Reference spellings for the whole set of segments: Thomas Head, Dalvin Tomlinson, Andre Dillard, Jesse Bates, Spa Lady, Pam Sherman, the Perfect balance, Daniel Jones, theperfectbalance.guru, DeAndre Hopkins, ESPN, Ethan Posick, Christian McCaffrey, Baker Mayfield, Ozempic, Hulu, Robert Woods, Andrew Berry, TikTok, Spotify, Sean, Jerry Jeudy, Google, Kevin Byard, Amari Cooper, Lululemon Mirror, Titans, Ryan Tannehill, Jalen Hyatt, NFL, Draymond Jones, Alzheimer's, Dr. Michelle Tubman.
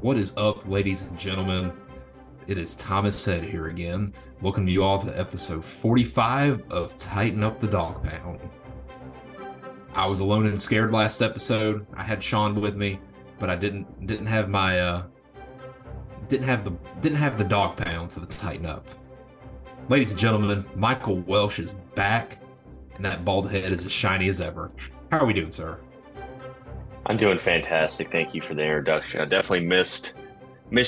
What is up, ladies and gentlemen? It is Thomas Head here again. Welcome you all to episode 45 of Tighten Up the Dog Pound. I was alone and scared last episode. I had Sean with me, but I didn't have the dog pound to the tighten up. Ladies and gentlemen, Michael Welsh is back, and that bald head is as shiny as ever. How are we doing, sir? I'm doing fantastic. Thank you for the introduction. I definitely missed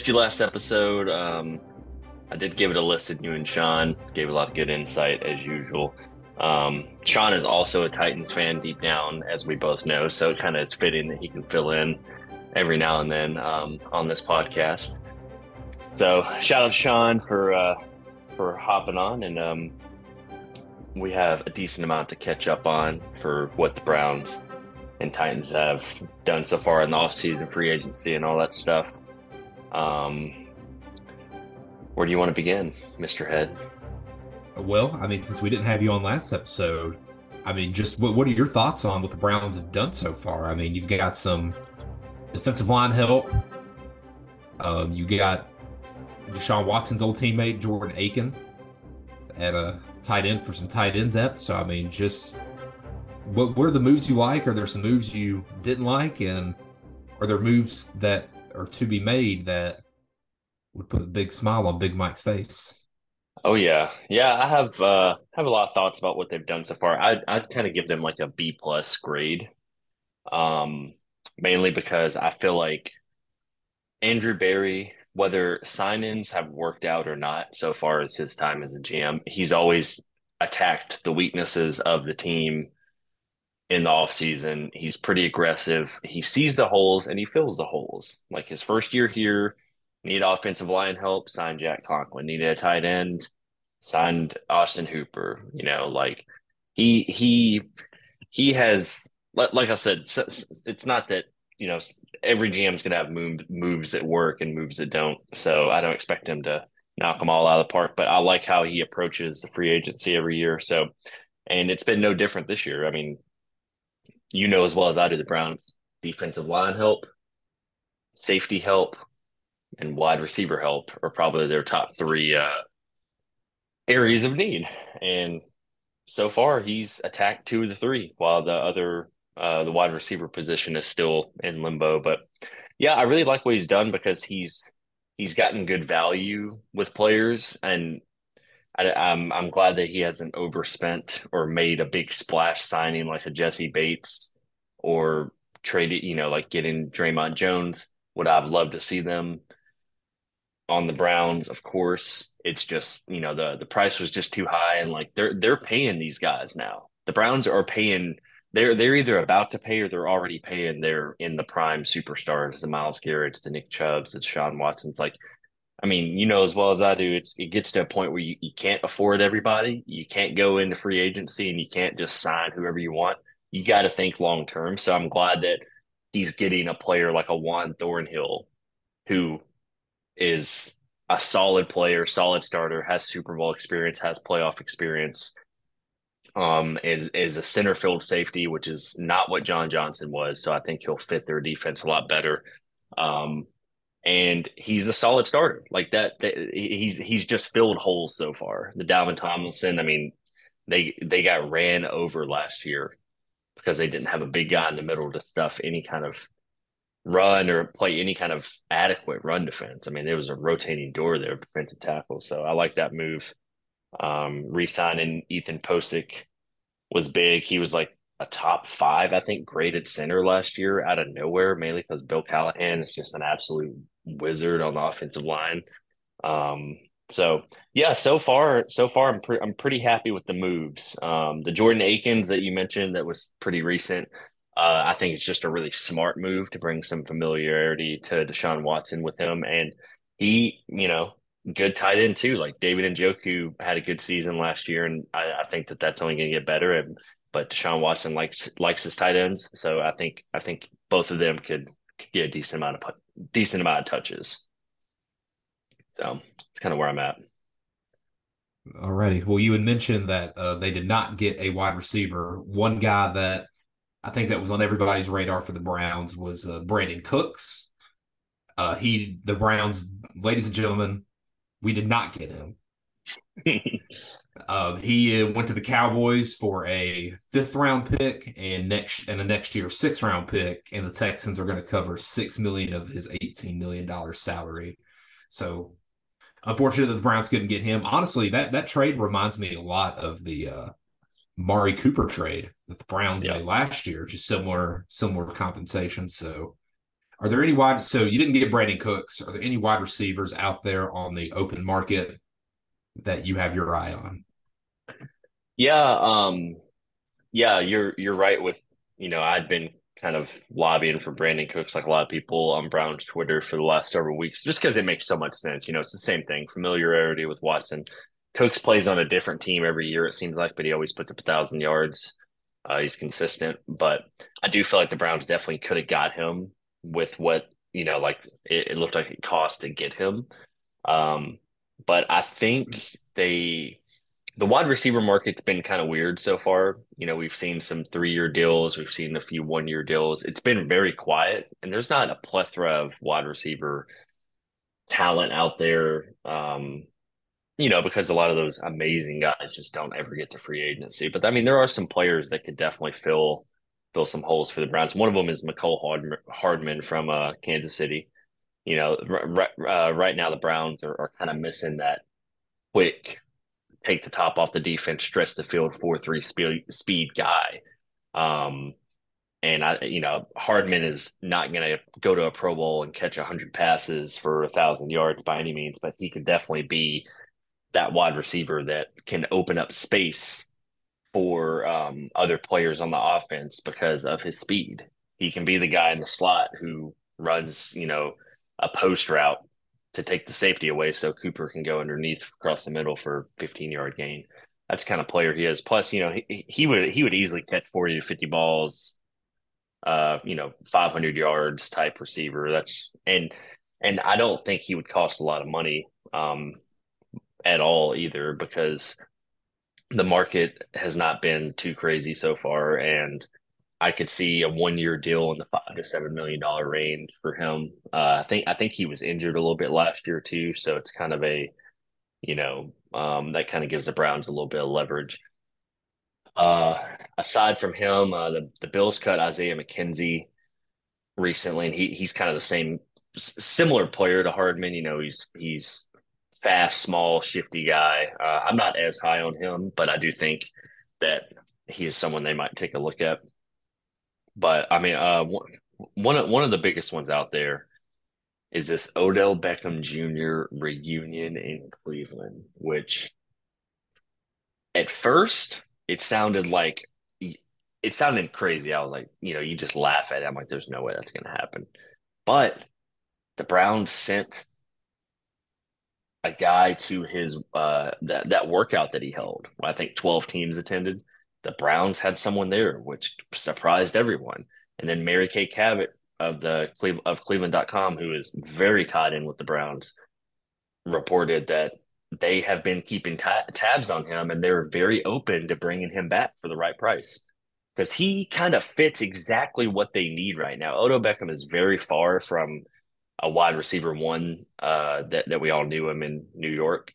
you last episode. I did give it a listen. You and Sean gave a lot of good insight as usual. Sean is also a Titans fan deep down, as we both know, so it kind of is fitting that he can fill in every now and then on this podcast. So shout out to Sean for hopping on, and we have a decent amount to catch up on for what the Browns and Titans have done so far in the offseason, free agency, and all that stuff. Where do you want to begin, Mr. Head? Well, I mean, since we didn't have you on last episode, I mean, just what are your thoughts on what the Browns have done so far? I mean, you've got some defensive line help. You got Deshaun Watson's old teammate, Jordan Aiken, at a tight end for some tight end depth. So, I mean, just... What are the moves you like? Are there some moves you didn't like? And are there moves that are to be made that would put a big smile on Big Mike's face? Oh, yeah. Yeah, I have a lot of thoughts about what they've done so far. I'd kind of give them like a B-plus grade, mainly because I feel like Andrew Berry, whether sign-ins have worked out or not so far as his time as a GM, he's always attacked the weaknesses of the team in the offseason. He's pretty aggressive. He sees the holes and he fills the holes. Like his first year here, need offensive line help, signed Jack Conklin. Needed a tight end, signed Austin Hooper. You know, like he has, like I said, it's not that, you know, every GM's going to have moves that work and moves that don't. So I don't expect him to knock them all out of the park, but I like how he approaches the free agency every year. So, and it's been no different this year. I mean, you know as well as I do, the Browns' defensive line help, safety help, and wide receiver help are probably their top three areas of need. And so far, he's attacked two of the three, while the other, the wide receiver position is still in limbo. But yeah, I really like what he's done because he's gotten good value with players, and I'm glad that he hasn't overspent or made a big splash signing like a Jesse Bates or traded, you know, like getting Draymond Jones. Would I have loved to see them on the Browns? Of course. It's just, you know, the price was just too high, and like they're paying these guys now. The Browns are paying. They're either about to pay or they're already paying. They're in the prime superstars, the Myles Garrett's, the Nick Chubb's, the Deshaun Watson's. Like, I mean, you know as well as I do, it gets to a point where you can't afford everybody. You can't go into free agency and you can't just sign whoever you want. You got to think long term. So I'm glad that he's getting a player like a Juan Thornhill, who is a solid player, solid starter, has Super Bowl experience, has playoff experience, is a center field safety, which is not what John Johnson was. So I think he'll fit their defense a lot better. And he's a solid starter like that. He's just filled holes so far. The Dalvin Tomlinson, I mean, they got ran over last year because they didn't have a big guy in the middle to stuff any kind of run or play any kind of adequate run defense. I mean, there was a rotating door there, defensive tackle. So I like that move. Re-signing Ethan Posick was big. He was like a top five, I think, graded center last year out of nowhere, mainly because Bill Callahan is just an absolute wizard on the offensive line. So yeah, so far I'm pretty happy with the moves. The Jordan Aikens that you mentioned, that was pretty recent. I think it's just a really smart move to bring some familiarity to Deshaun Watson with him, and he, you know, good tight end too. Like David Njoku had a good season last year, and I think that that's only going to get better. But Deshaun Watson likes his tight ends, so I think both of them could get a decent amount of touches. So it's kind of where I'm at. All righty. Well, you had mentioned that they did not get a wide receiver. One guy that I think that was on everybody's radar for the Browns was Brandon Cooks. The Browns, ladies and gentlemen, we did not get him. He went to the Cowboys for a 5th round pick and the next year 6th round pick, and the Texans are going to cover $6 million of his $18 million salary. So, unfortunately, the Browns couldn't get him. Honestly, that trade reminds me a lot of the Amari Cooper trade that the Browns made last year, just similar compensation. So, are there any wide? So you didn't get Brandon Cooks. Are there any wide receivers out there on the open market that you have your eye on? Yeah, you're right with, I'd been kind of lobbying for Brandon Cooks like a lot of people on Brown's Twitter for the last several weeks, just because it makes so much sense. It's the same thing, familiarity with Watson. Cooks plays on a different team every year, it seems like, but he always puts up 1,000 yards. He's consistent, but I do feel like the Browns definitely could have got him with what, it looked like it cost to get him. But I think the wide receiver market's been kind of weird so far. We've seen some 3-year deals. We've seen a few 1-year deals. It's been very quiet, and there's not a plethora of wide receiver talent out there, because a lot of those amazing guys just don't ever get to free agency. But, there are some players that could definitely fill some holes for the Browns. One of them is Mecole Hardman from Kansas City. Right now the Browns are kind of missing that quick, take the top off the defense, stress the field, 4-3 speed guy. And Hardman is not going to go to a Pro Bowl and catch 100 passes for 1,000 yards by any means, but he could definitely be that wide receiver that can open up space for other players on the offense because of his speed. He can be the guy in the slot who runs, a post route to take the safety away so Cooper can go underneath across the middle for 15-yard gain. That's the kind of player he is. Plus, he would easily catch 40 to 50 balls, 500 yards type receiver. And I don't think he would cost a lot of money at all either, because the market has not been too crazy so far, and I could see a 1-year deal in the $5 to $7 million range for him. I think he was injured a little bit last year too, so it's kind of a, that kind of gives the Browns a little bit of leverage. Aside from him, the Bills cut Isaiah McKenzie recently, and he's kind of the same similar player to Hardman. He's fast, small, shifty guy. I'm not as high on him, but I do think that he is someone they might take a look at. But, one of the biggest ones out there is this Odell Beckham Jr. reunion in Cleveland, which at first it sounded crazy. I was like, you just laugh at it. I'm like, there's no way that's going to happen. But the Browns sent a guy to his that workout that he held. I think 12 teams attended. The Browns had someone there, which surprised everyone. And then Mary Kay Cabot of Cleveland.com, who is very tied in with the Browns, reported that they have been keeping tabs on him, and they're very open to bringing him back for the right price, because he kind of fits exactly what they need right now. Odell Beckham is very far from a wide receiver one that we all knew him in New York.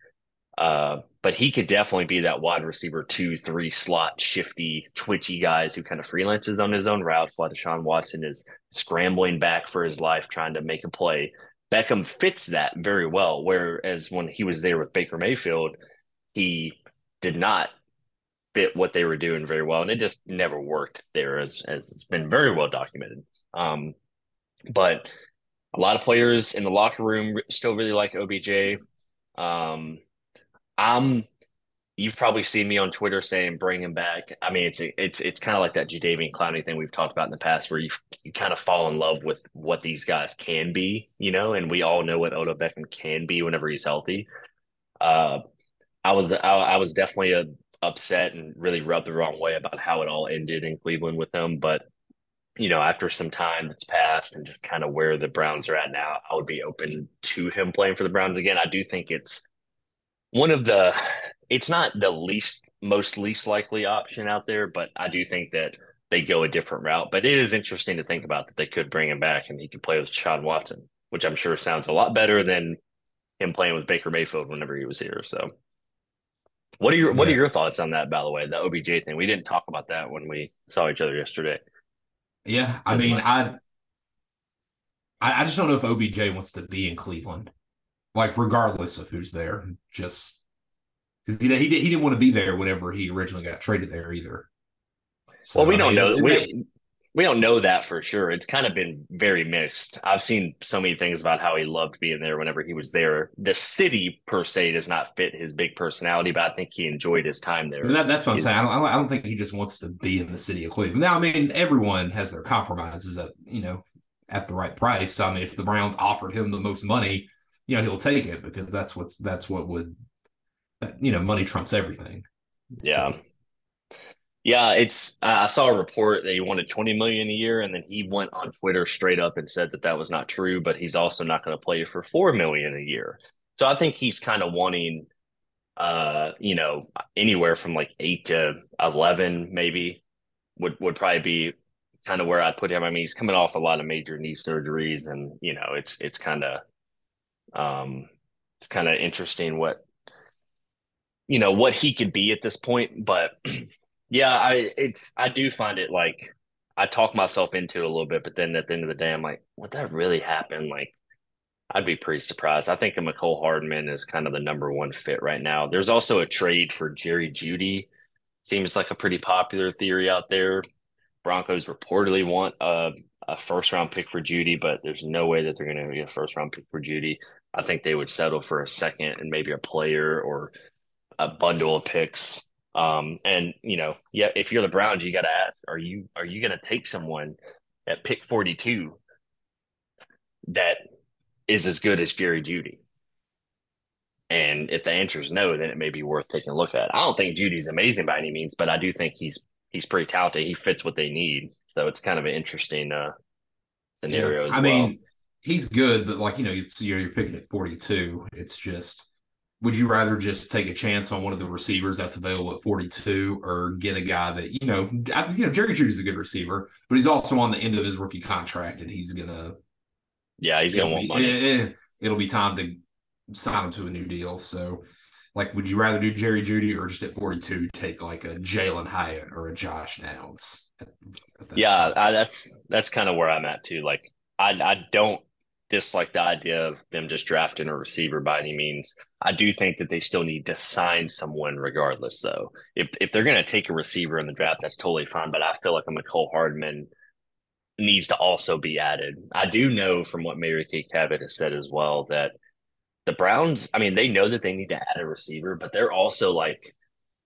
But he could definitely be that wide receiver 2-3 slot, shifty, twitchy guys who kind of freelances on his own route while Deshaun Watson is scrambling back for his life trying to make a play. Beckham fits that very well, whereas when he was there with Baker Mayfield, he did not fit what they were doing very well, and it just never worked there, as it's been very well documented. But a lot of players in the locker room still really like OBJ. You've probably seen me on Twitter saying bring him back. It's kind of like that Jadeveon Clowney thing we've talked about in the past, where you kind of fall in love with what these guys can be, and we all know what Odell Beckham can be whenever he's healthy. I was definitely upset and really rubbed the wrong way about how it all ended in Cleveland with him, but after some time that's passed and just kind of where the Browns are at now, I would be open to him playing for the Browns again. I do think it's not the most likely option out there, but I do think that they go a different route. But it is interesting to think about that they could bring him back and he could play with Deshaun Watson. which I'm sure sounds a lot better than him playing with Baker Mayfield whenever he was here. So what are your thoughts on that, by the way, the OBJ thing? We didn't talk about that when we saw each other yesterday. Yeah, I mean, I just don't know if OBJ wants to be in Cleveland, like regardless of who's there, just because he didn't want to be there whenever he originally got traded there either. So, well, we don't know that for sure. It's kind of been very mixed. I've seen so many things about how he loved being there whenever he was there. The city per se does not fit his big personality, but I think he enjoyed his time there. That's what I'm saying. I don't think he just wants to be in the city of Cleveland. Now, I mean, everyone has their compromises at the right price. I mean, if the Browns offered him the most money, he'll take it because that's what money trumps everything. Yeah. So. Yeah, I saw a report that he wanted $20 million a year, and then he went on Twitter straight up and said that was not true, but he's also not going to play for $4 million a year. So I think he's kind of wanting, anywhere from like 8 to 11 maybe would probably be kind of where I'd put him. I mean, he's coming off a lot of major knee surgeries, and, it's kind of interesting what he could be at this point, but... Yeah, I do find it like I talk myself into it a little bit, but then at the end of the day, I'm like, would that really happen? Like, I'd be pretty surprised. I think the Mecole Hardman is kind of the number one fit right now. There's also a trade for Jerry Jeudy. Seems like a pretty popular theory out there. Broncos reportedly want a first-round pick for Jeudy, but there's no way that they're going to get a first-round pick for Jeudy. I think they would settle for a second and maybe a player or a bundle of picks. If you're the Browns, you got to ask, are you going to take someone at pick 42 that is as good as Jerry Jeudy? And if the answer is no, then it may be worth taking a look at. I don't think Judy's amazing by any means, but I do think he's pretty talented. He fits what they need. So it's kind of an interesting scenario. Yeah, I mean, he's good, but you're picking at 42. It's just... Would you rather just take a chance on one of the receivers that's available at 42 or get a guy that, Jerry Jeudy's a good receiver, but he's also on the end of his rookie contract and he's going to want money. It'll be time to sign him to a new deal. So, would you rather do Jerry Jeudy or just at 42 take a Jalen Hyatt or a Josh Downs? That's kind of where I'm at too. Like, I don't dislike the idea of them just drafting a receiver by any means. I do think that they still need to sign someone regardless, though. If they're going to take a receiver in the draft, that's totally fine, but I feel like a Mecole Hardman needs to also be added. I do know from what Mary Kay Cabot has said as well that the Browns, I mean, they know that they need to add a receiver, but they're also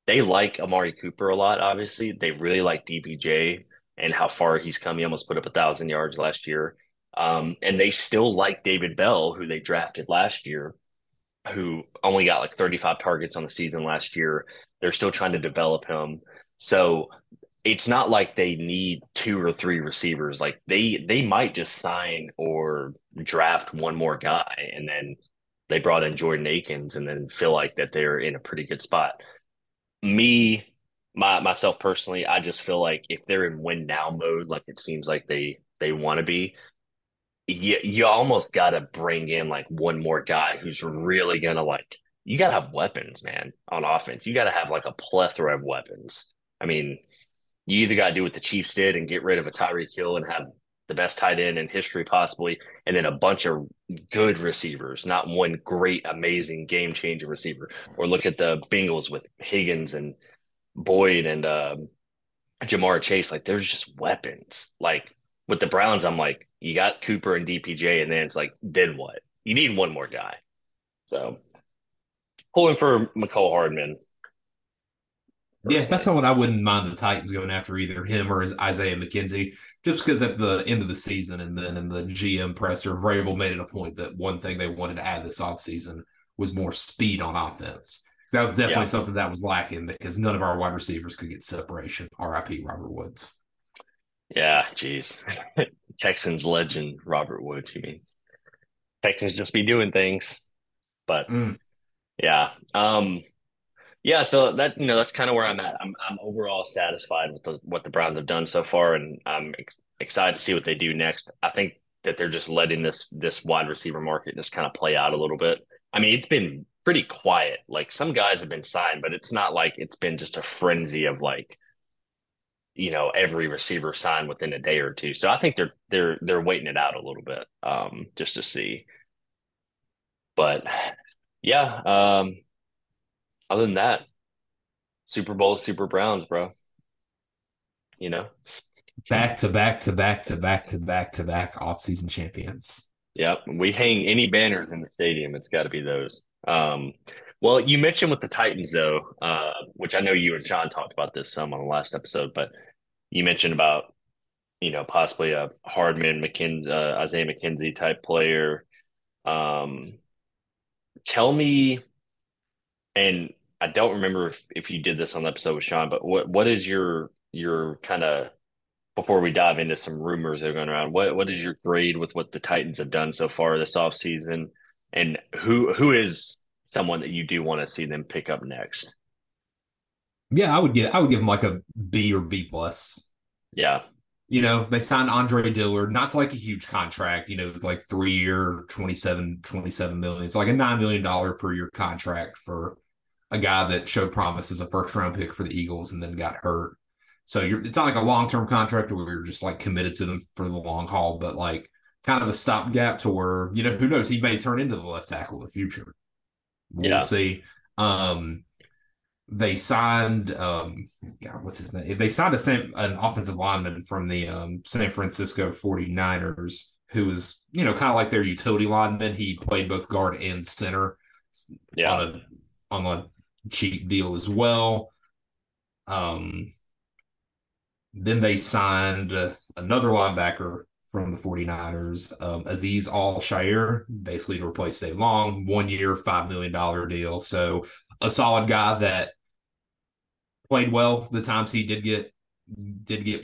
they like Amari Cooper a lot, obviously. They really like DBJ and how far he's come. He almost put up 1,000 yards last year. And they still like David Bell, who they drafted last year, who only got 35 targets on the season last year. They're still trying to develop him. So it's not like they need two or three receivers. Like they might just sign or draft one more guy. And then they brought in Jordan Aiken and then feel like that they're in a pretty good spot. Myself personally, I just feel like if they're in win now mode, it seems like they want to be, you almost got to bring in one more guy who's really going to you got to have weapons, man, on offense. You got to have a plethora of weapons. I mean, you either got to do what the Chiefs did and get rid of a Tyreek Hill and have the best tight end in history possibly, and then a bunch of good receivers, not one great, amazing, game-changing receiver. Or look at the Bengals with Higgins and Boyd and Jamar Chase. There's just weapons. With the Browns, I'm you got Cooper and DPJ, and then it's then what? You need one more guy. So, pulling for Mecole Hardman. Yeah, that's someone I wouldn't mind the Titans going after, either him or Isaiah McKenzie, just because at the end of the season and then in the GM presser, Vrabel made it a point that one thing they wanted to add this offseason was more speed on offense. That was definitely something that was lacking because none of our wide receivers could get separation. RIP Robert Woods. Yeah, geez. Texans legend, Robert Woods, you mean. Texans just be doing things. But, yeah. So that, that's kind of where I'm at. I'm overall satisfied with what the Browns have done so far, and I'm excited to see what they do next. I think that they're just letting this wide receiver market just kind of play out a little bit. I mean, it's been pretty quiet. Like, some guys have been signed, but it's not like it's been just a frenzy of, like, you know, every receiver signed within a day or two. So I think they're waiting it out a little bit, just to see. But yeah, other than that, Super Bowl, Super Browns, bro. You know, back to back offseason champions. Yep. We hang any banners in the stadium, it's got to be those. Well, you mentioned with the Titans, though, which I know you and Sean talked about this some on the last episode, but you mentioned about, you know, possibly a Hardman, Isaiah McKenzie type player. Tell me, and I don't remember if you did this on the episode with Sean, but what is your kind of, before we dive into some rumors that are going around, what is your grade with what the Titans have done so far this offseason, and who is someone that you do want to see them pick up next? Yeah, I would give them like a B or B plus. Yeah. You know, they signed Andre Dillard, not to like a huge contract, you know, it's like 3-year, $27 million. It's like a $9 million per year contract for a guy that showed promise as a first round pick for the Eagles and then got hurt. So it's not like a long-term contract where you're just like committed to them for the long haul, but like kind of a stopgap to where, you know, who knows, he may turn into the left tackle in the future. We'll see. They signed, what's his name? They signed an offensive lineman from the San Francisco 49ers who was, you know, kind of like their utility lineman. He played both guard and center on a cheap deal as well. Then they signed another linebacker from the 49ers, Azeez Al-Shaair, basically to replace Dave Long, 1-year, $5 million deal. So a solid guy that played well the times he did get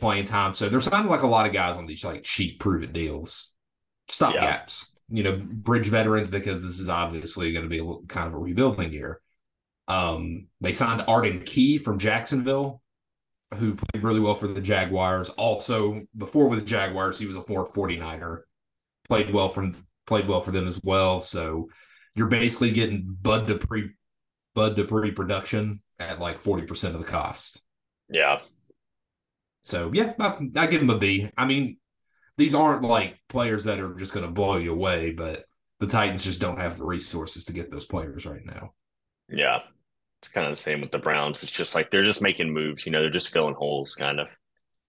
playing time. So they're signing like a lot of guys on these like cheap prove-it deals, stopgaps, you know, bridge veterans, because this is obviously going to be kind of a rebuilding year. They signed Arden Key from Jacksonville, who played really well for the Jaguars. Also, before with the Jaguars, he was a former 49er. Played well for them as well. So you're basically getting Bud Dupree production at like 40% of the cost. Yeah. So yeah, I give him a B. I mean, these aren't like players that are just going to blow you away, but the Titans just don't have the resources to get those players right now. Yeah. It's kind of the same with the Browns. It's just like they're just making moves, you know, they're just filling holes, kind of.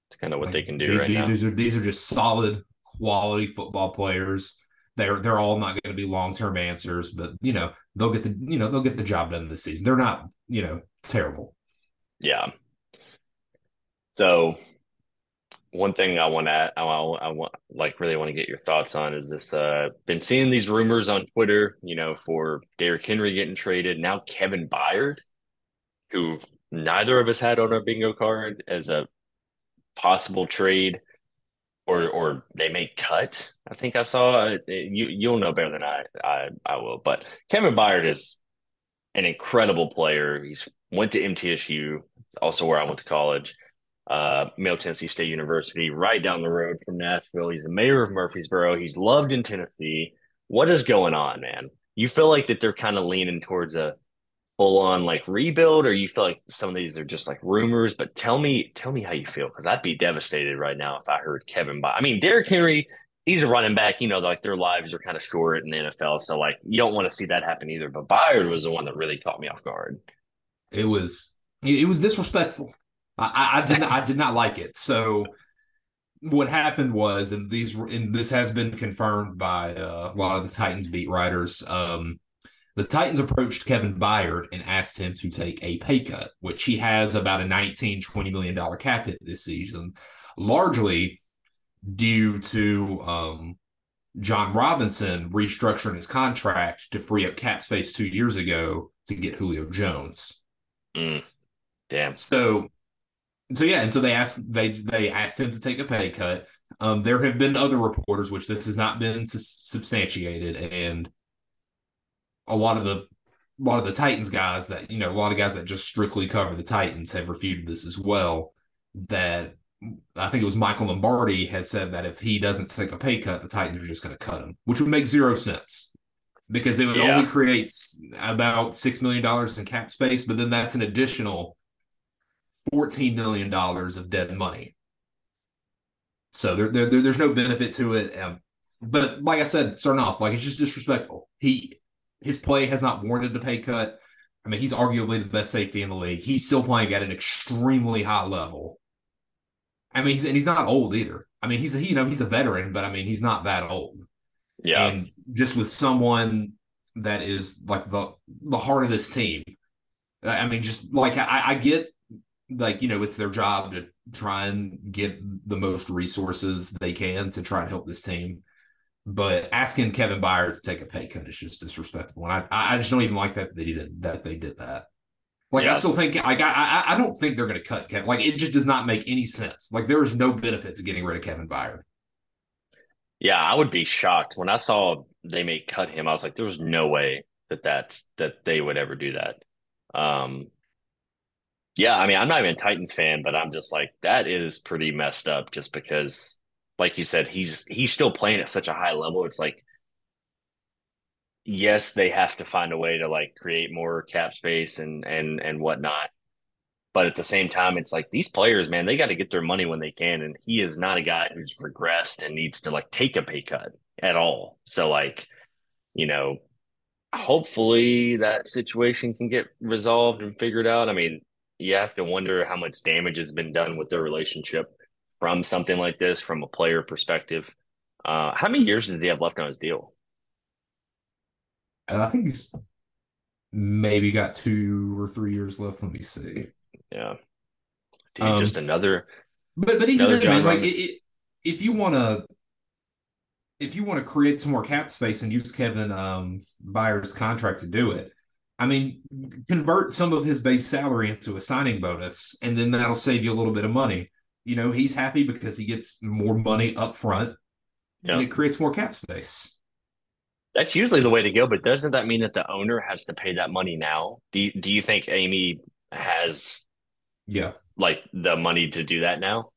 It's kind of what they can do right now. These are just solid, quality football players. They're all not going to be long-term answers, but you know, they'll get the job done this season. They're not, you know, terrible. Yeah. So one thing I really want to get your thoughts on is this. Been seeing these rumors on Twitter, you know, for Derrick Henry getting traded. Now Kevin Byard, who neither of us had on our bingo card as a possible trade, or they may cut. I think I saw it. You'll know better than I will. But Kevin Byard is an incredible player. He's went to MTSU. It's also where I went to college. Middle Tennessee State University, right down the road from Nashville. He's the mayor of Murfreesboro. He's loved in Tennessee. What is going on, man? You feel like that they're kind of leaning towards a full-on like rebuild, or you feel like some of these are just like rumors? But tell me how you feel, because I'd be devastated right now if I heard Kevin Byard. I mean, Derrick Henry, he's a running back. You know, like their lives are kind of short in the NFL, so like you don't want to see that happen either. But Byard was the one that really caught me off guard. It was disrespectful. I did not like it. So what happened was, and this has been confirmed by a lot of the Titans beat writers, the Titans approached Kevin Byard and asked him to take a pay cut, which he has about a $19-20 million cap hit this season, largely due to John Robinson restructuring his contract to free up cap space 2 years ago to get Julio Jones. Damn. So they asked him to take a pay cut. There have been other reporters, which this has not been substantiated, and a lot of the Titans guys that, you know, a lot of guys that just strictly cover the Titans have refuted this as well, that I think it was Michael Lombardi has said that if he doesn't take a pay cut, the Titans are just going to cut him, which would make 0 sense because it would only create about $6 million in cap space, but then that's an additional $14 million of dead money. So there's no benefit to it. But like I said, starting off, like, it's just disrespectful. His play has not warranted a pay cut. I mean, he's arguably the best safety in the league. He's still playing at an extremely high level. I mean, he's not old either. I mean, he's a veteran, but I mean, he's not that old. Yeah. And just with someone that is like the heart of this team. I mean, just like I get, like, you know, it's their job to try and get the most resources they can to try and help this team. But asking Kevin Byard to take a pay cut is just disrespectful, and I just don't even like that they did that. Like, I still think I don't think they're going to cut Kevin. Like, it just does not make any sense. Like, there is no benefit to getting rid of Kevin Byard. Yeah, I would be shocked when I saw they may cut him. I was like, there was no way that they would ever do that. Yeah, I mean, I'm not even a Titans fan, but I'm just like, that is pretty messed up. Just because, like you said, he's still playing at such a high level. It's like, yes, they have to find a way to, like, create more cap space and whatnot. But at the same time, it's like, these players, man, they got to get their money when they can. And he is not a guy who's regressed and needs to, like, take a pay cut at all. So, like, you know, hopefully that situation can get resolved and figured out. I mean, you have to wonder how much damage has been done with their relationship from something like this, from a player perspective. How many years does he have left on his deal? And I think he's maybe got 2 or 3 years left. Let me see. Yeah. Dude, just another. But even another then, man, like, if you want to create some more cap space and use Kevin Byard's contract to do it, I mean, convert some of his base salary into a signing bonus, and then that'll save you a little bit of money. You know, he's happy because he gets more money up front, and it creates more cap space. That's usually the way to go, but doesn't that mean that the owner has to pay that money now? Do you think Amy has like the money to do that now?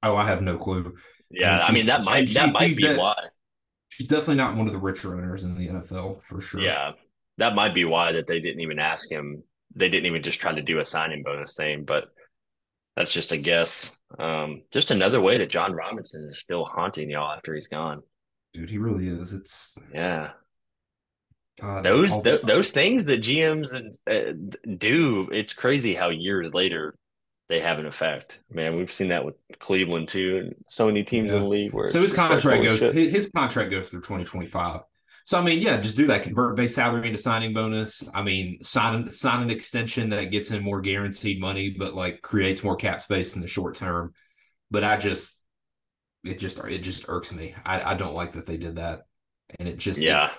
Oh, I have no clue. Yeah, I mean, that might be why. She's definitely not one of the richer owners in the NFL for sure. Yeah. That might be why that they didn't even ask him. They didn't even just try to do a signing bonus thing, but that's just a guess. Just another way that John Robinson is still haunting y'all after he's gone. Dude, he really is. It's God, those things that GMs do. It's crazy how years later they have an effect. Man, we've seen that with Cleveland too, and so many teams in the league. Where so his contract goes through 2025. So, I mean, yeah, just do that. Convert base salary into signing bonus. I mean, sign an extension that gets him more guaranteed money, but, like, creates more cap space in the short term. But it just irks me. I don't like that they did that. And it just – And,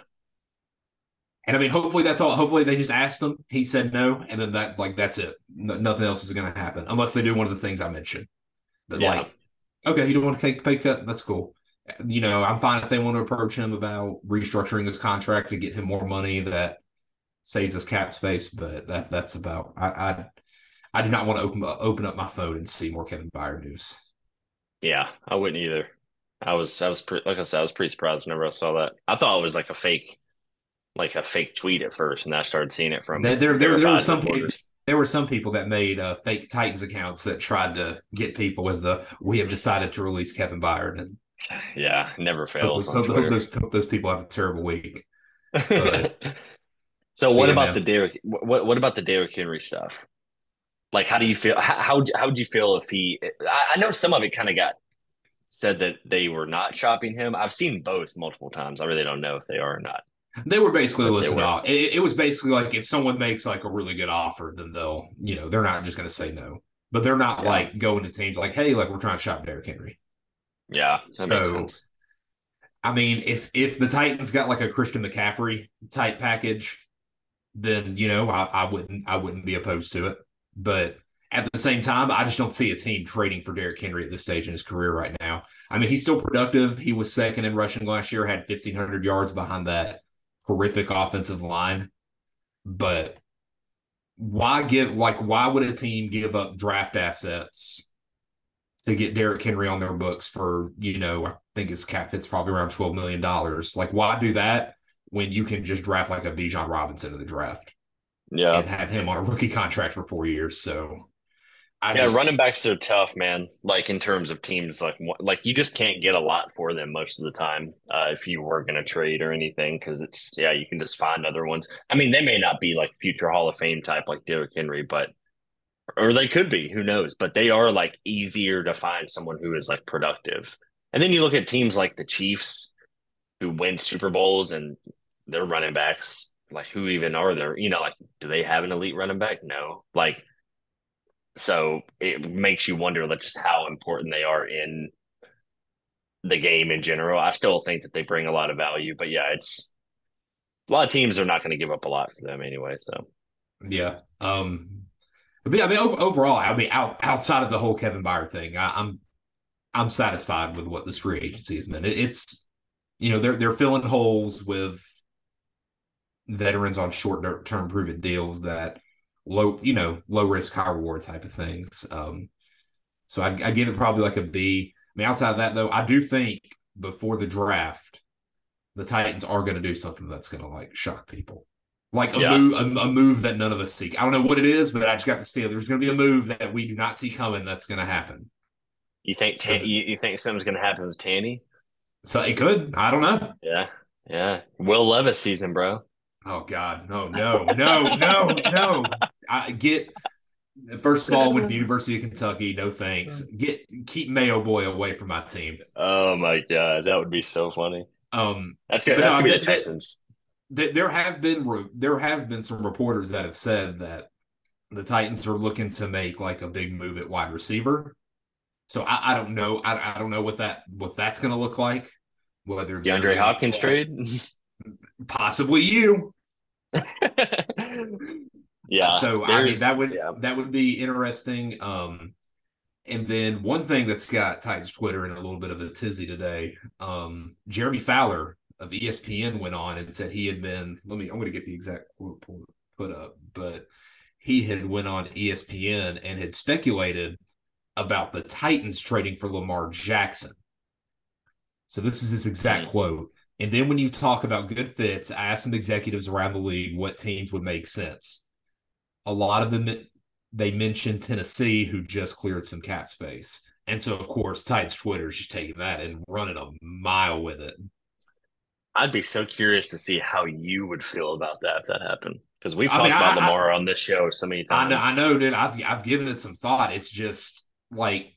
I mean, hopefully that's all. Hopefully they just asked him. He said no. And then that's it. Nothing else is going to happen unless they do one of the things I mentioned. But, like, okay, you don't want to take a pay cut? That's cool. You know, I'm fine if they want to approach him about restructuring his contract to get him more money that saves us cap space, but that's about. I do not want to open up my phone and see more Kevin Byard news. Yeah, I wouldn't either. I was pretty surprised whenever I saw that. I thought it was like a fake tweet at first, and I started seeing it from There were some people that made fake Titans accounts that tried to get people with we have decided to release Kevin Byard and. Yeah, never fails. Hope those people have a terrible week. So what about the Derrick Henry stuff? Like, how do you feel? How would you feel if he? I know some of it kind of got said that they were not shopping him. I've seen both multiple times. I really don't know if they are or not. They were basically listed off. It was basically like, if someone makes like a really good offer, then they'll, you know, they're not just going to say no, but they're not like going to teams like, hey, like, we're trying to shop Derrick Henry. Yeah, that makes sense. I mean, if the Titans got like a Christian McCaffrey type package, then, you know, I wouldn't be opposed to it. But at the same time, I just don't see a team trading for Derrick Henry at this stage in his career right now. I mean, he's still productive. He was second in rushing last year, had 1,500 yards behind that horrific offensive line. But why would a team give up draft assets to get Derrick Henry on their books for, you know, I think his cap hit's probably around $12 million. Like, why do that when you can just draft like a John Robinson in the draft? Yeah. And have him on a rookie contract for 4 years. So, running backs are tough, man. Like, in terms of teams, like you just can't get a lot for them most of the time if you were going to trade or anything, because it's, yeah, you can just find other ones. I mean, they may not be like future Hall of Fame type like Derrick Henry, but, or they could be, who knows, but they are like easier to find someone who is like productive. And then you look at teams like the Chiefs who win Super Bowls and their running backs, like who even are there, you know, like, do they have an elite running back? No. Like, so it makes you wonder like just how important they are in the game in general. I still think that they bring a lot of value, but yeah, it's a lot of teams are not going to give up a lot for them anyway. So yeah. But yeah, I mean, overall, I mean, outside of the whole Kevin Byard thing, I'm satisfied with what this free agency has been. It's, you know, they're filling holes with veterans on short-term proven deals, that low risk, high reward type of things. So I give it probably like a B. I mean, outside of that though, I do think before the draft, the Titans are going to do something that's going to like shock people. Like a move that none of us see. I don't know what it is, but I just got this feeling there's going to be a move that we do not see coming that's going to happen. You think you think something's going to happen with Tanny? So it could. I don't know. Yeah. Will Levis season, bro. Oh God, no. First of all, with the University of Kentucky, no thanks. Keep Mayo Boy away from my team. Oh my God, that would be so funny. That's good. That's gonna be the Texans. There have been some reporters that have said that the Titans are looking to make like a big move at wide receiver. So I don't know. I don't know what that's going to look like. Whether DeAndre Hopkins trade, possibly you. Yeah. So I mean that would be interesting. And then one thing that's got Titans Twitter in a little bit of a tizzy today. Jeremy Fowler of ESPN went on and said he had been, I'm going to get the exact quote put up, but he had went on ESPN and had speculated about the Titans trading for Lamar Jackson. So this is his exact quote. And then when you talk about good fits, I asked some executives around the league what teams would make sense. A lot of them, they mentioned Tennessee, who just cleared some cap space. And so, of course, Titans Twitter is just taking that and running a mile with it. I'd be so curious to see how you would feel about that if that happened, because we've talked about Lamar on this show so many times. I know, dude. I've given it some thought. It's just like,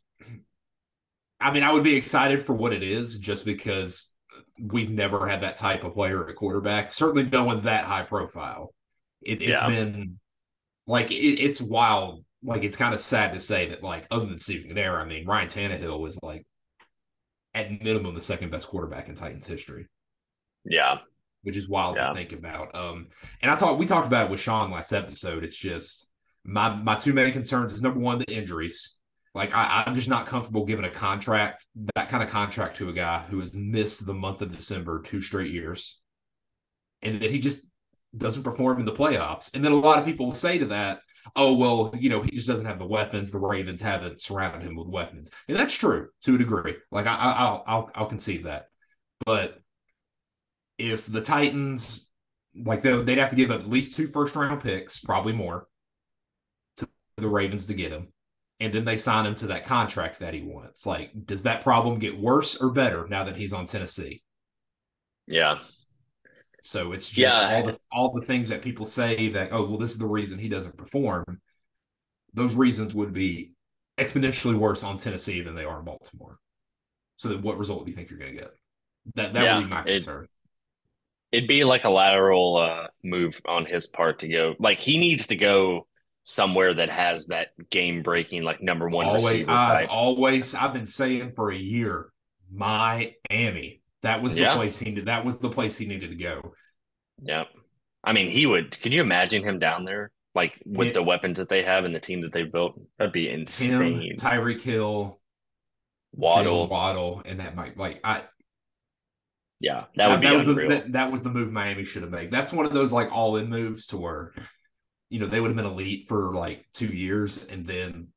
I would be excited for what it is, just because we've never had that type of player at quarterback. Certainly no one that high profile. It's been like it's wild. Like, it's kind of sad to say that, like, other than Stephen Guerrero, Ryan Tannehill was like at minimum the second best quarterback in Titans history. Yeah. Which is wild to think about. And we talked about it with Sean last episode. It's just my two main concerns is, number one, the injuries. Like, I'm just not comfortable giving a contract, that kind of contract, to a guy who has missed the month of December 2 straight years. And that he just doesn't perform in the playoffs. And then a lot of people will say to that, oh, well, you know, he just doesn't have the weapons. The Ravens haven't surrounded him with weapons. And that's true to a degree. Like, I'll concede that. But if the Titans, like, they'd have to give up at least 2 first-round picks, probably more, to the Ravens to get him. And then they sign him to that contract that he wants. Like, does that problem get worse or better now that he's on Tennessee? Yeah. So it's just all the things that people say that, oh, well, this is the reason he doesn't perform. Those reasons would be exponentially worse on Tennessee than they are in Baltimore. So then what result do you think you're going to get? That would be my concern. It'd be like a lateral move on his part to go. Like, he needs to go somewhere that has that game-breaking, like, number one receiver type. I've been saying for a year, Miami. That was the place he did. That was the place he needed to go. Yep. He would. Can you imagine him down there, like, with the weapons that they have and the team that they built? That'd be insane. Him, Tyreek Hill, Waddle, and that might Yeah, that was the move Miami should have made. That's one of those, like, all-in moves to where, you know, they would have been elite for, like, 2 years, and then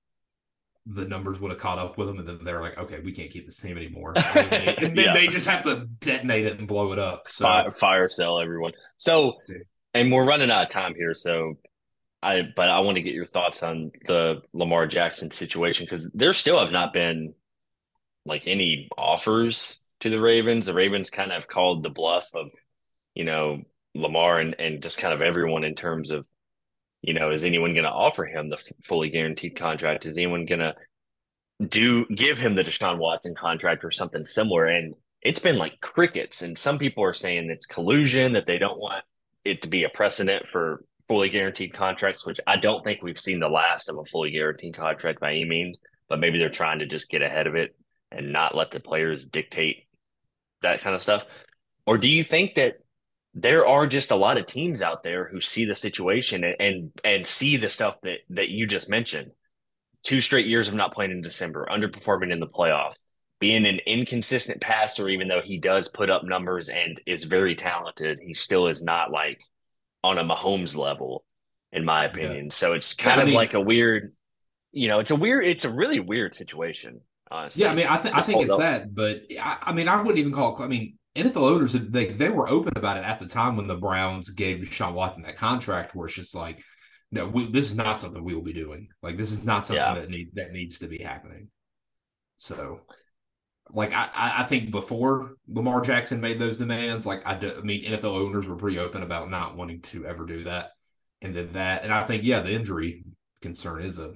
the numbers would have caught up with them, and then they're like, okay, we can't keep this team anymore. And then they just have to detonate it and blow it up. So fire sale everyone. So, and we're running out of time here, so I want to get your thoughts on the Lamar Jackson situation, because there still have not been like any offers to the Ravens. The Ravens kind of called the bluff of, you know, Lamar and just kind of everyone in terms of, you know, is anyone going to offer him the fully guaranteed contract? Is anyone going to give him the Deshaun Watson contract or something similar? And it's been like crickets. And some people are saying it's collusion, that they don't want it to be a precedent for fully guaranteed contracts, which I don't think we've seen the last of a fully guaranteed contract by any means, but maybe they're trying to just get ahead of it and not let the players dictate that kind of stuff. Or do you think that there are just a lot of teams out there who see the situation and see the stuff that you just mentioned? 2 straight years of not playing in December, underperforming in the playoffs, being an inconsistent passer, even though he does put up numbers and is very talented, he still is not like on a Mahomes level, in my opinion. Yeah. So it's kind of like a weird, you know, it's a really weird situation, honestly. Yeah, I mean, I think it's up. That, but I wouldn't even call it, NFL owners, they were open about it at the time when the Browns gave Deshaun Watson that contract, where it's just like, no, this is not something we will be doing. Like, this is not something that needs to be happening. So, like, I think before Lamar Jackson made those demands, like, NFL owners were pretty open about not wanting to ever do that. And then and I think, the injury concern is a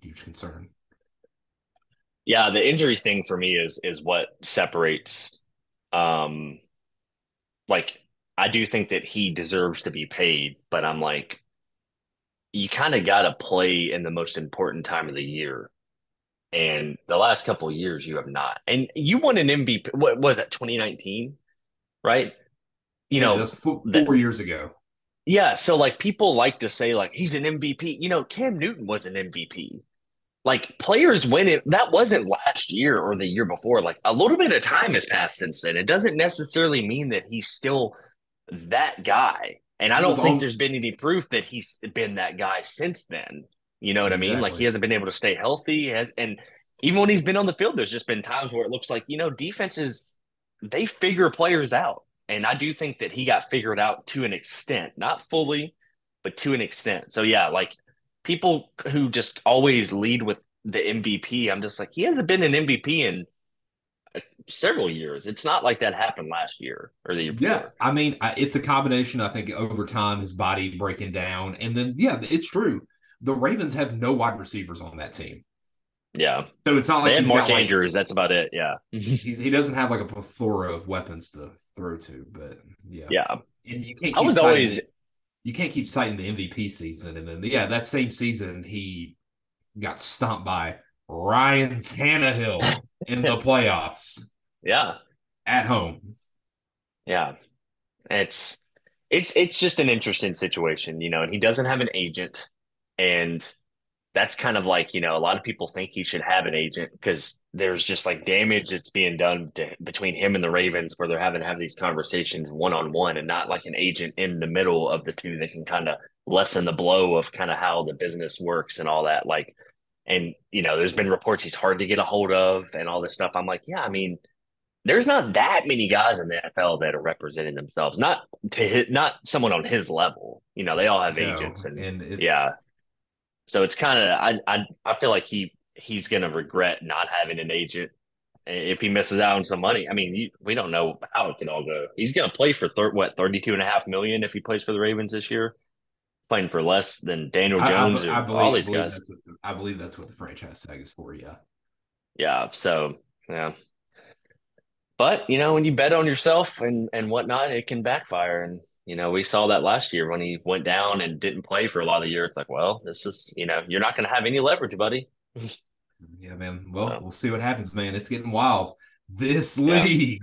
huge concern. Yeah, the injury thing for me is what separates. I do think that he deserves to be paid, but I'm like, you kind of got to play in the most important time of the year. And the last couple of years, you have not. And you won an MVP, what was that, 2019, right? That's 4 years ago. Yeah, so, like, people like to say, like, he's an MVP. You know, Cam Newton was an MVP. Like, players win it. That wasn't last year or the year before. Like, a little bit of time has passed since then. It doesn't necessarily mean that he's still that guy. And I don't think there's been any proof that he's been that guy since then. You know what I mean? Like, he hasn't been able to stay healthy. And even when he's been on the field, there's just been times where it looks like, you know, defenses, they figure players out. And I do think that he got figured out to an extent. Not fully, but to an extent. So, yeah, like, people who just always lead with the MVP, I'm just like, he hasn't been an MVP in several years. It's not like that happened last year or the year before. Yeah, I mean, it's a combination, I think, over time, his body breaking down. And then, yeah, it's true. The Ravens have no wide receivers on that team. Yeah. So it's not like they had Mark Andrews. That's about it, yeah. he doesn't have, like, a plethora of weapons to throw to, but, yeah. Yeah. And you can't You can't keep citing the MVP season. And then, that same season, he got stomped by Ryan Tannehill in the playoffs. Yeah. At home. Yeah. It's just an interesting situation, you know, and he doesn't have an agent. And that's kind of like, you know, a lot of people think he should have an agent because there's just like damage that's being done between him and the Ravens, where they're having to have these conversations one-on-one and not like an agent in the middle of the two that can kind of lessen the blow of kind of how the business works and all that. Like, and, you know, there's been reports he's hard to get a hold of and all this stuff. I'm like, yeah, I mean, there's not that many guys in the NFL that are representing themselves, not someone on his level. You know, they all have agents So it's kind of I feel like he's going to regret not having an agent if he misses out on some money. I mean, we don't know how it can all go. He's going to play for $32.5 million if he plays for the Ravens this year, playing for less than Daniel Jones all these guys. I believe that's what the franchise tag is for, yeah. Yeah, so, yeah. But, you know, when you bet on yourself and whatnot, it can backfire. And, you know, we saw that last year when he went down and didn't play for a lot of the year. It's like, well, this is, you know, you're not going to have any leverage, buddy. Yeah, man. Well, we'll see what happens, man. It's getting wild. This league,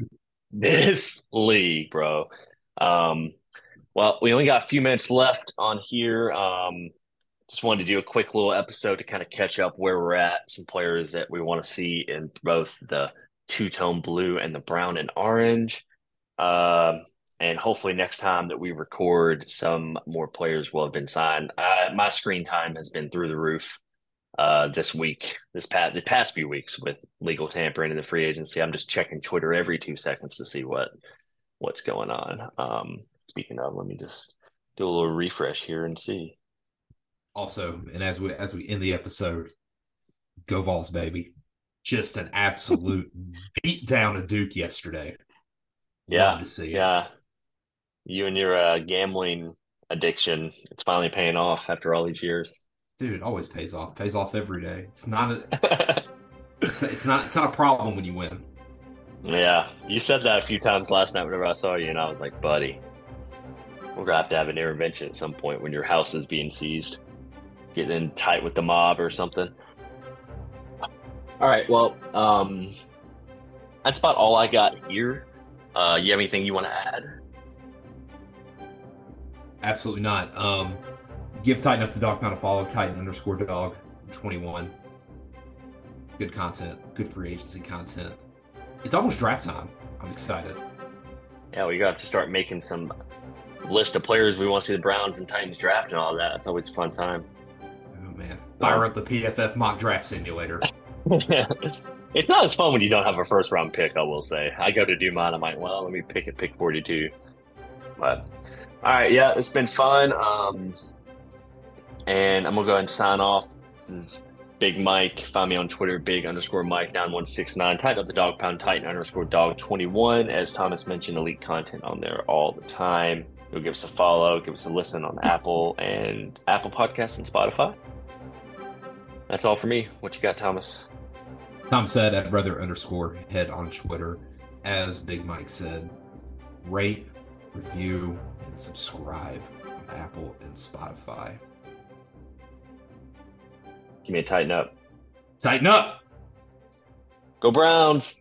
bro. Well, we only got a few minutes left on here. Just wanted to do a quick little episode to kind of catch up where we're at, some players that we want to see in both the two-tone blue and the brown and orange. And hopefully next time that we record, some more players will have been signed. My screen time has been through the roof the past few weeks with legal tampering in the free agency. I'm just checking Twitter every 2 seconds to see what's going on. Speaking of, let me just do a little refresh here and see. Also, and as we end the episode, go Vols, baby. Just an absolute beat down of Duke yesterday. Yeah. Love to see it. Yeah. You and your gambling addiction, it's finally paying off after all these years. Dude, it always pays off. Pays off every day. It's not a it's not a problem when you win. Yeah. You said that a few times last night whenever I saw you, and I was like, buddy, we're gonna have to have an intervention at some point when your house is being seized. Getting in tight with the mob or something. All right, well, that's about all I got here. You have anything you want to add? Absolutely not. Give Titan Up the Dog Pound a follow, Titan_dog21. Good content, good free agency content. It's almost draft time. I'm excited. Yeah, we got to start making some list of players we want to see the Browns and Titans draft and all that. It's always a fun time. Oh, man. Fire up the PFF mock draft simulator. It's not as fun when you don't have a first round pick, I will say. I go to do mine, I'm like, well, let me pick at pick 42. But all right, yeah, it's been fun. And I'm gonna go ahead and sign off. This is Big Mike. Find me on Twitter, big_Mike9169. Tighten Up the Dog Pound, Titan_dog21. As Thomas mentioned, elite content on there all the time. You'll give us a follow, give us a listen on Apple Podcasts and Spotify. That's all for me. What you got, Thomas? Tom said at brother_head on Twitter. As Big Mike said, rate, review, and subscribe on Apple and Spotify. Give me a Tighten Up. Tighten up! Go Browns!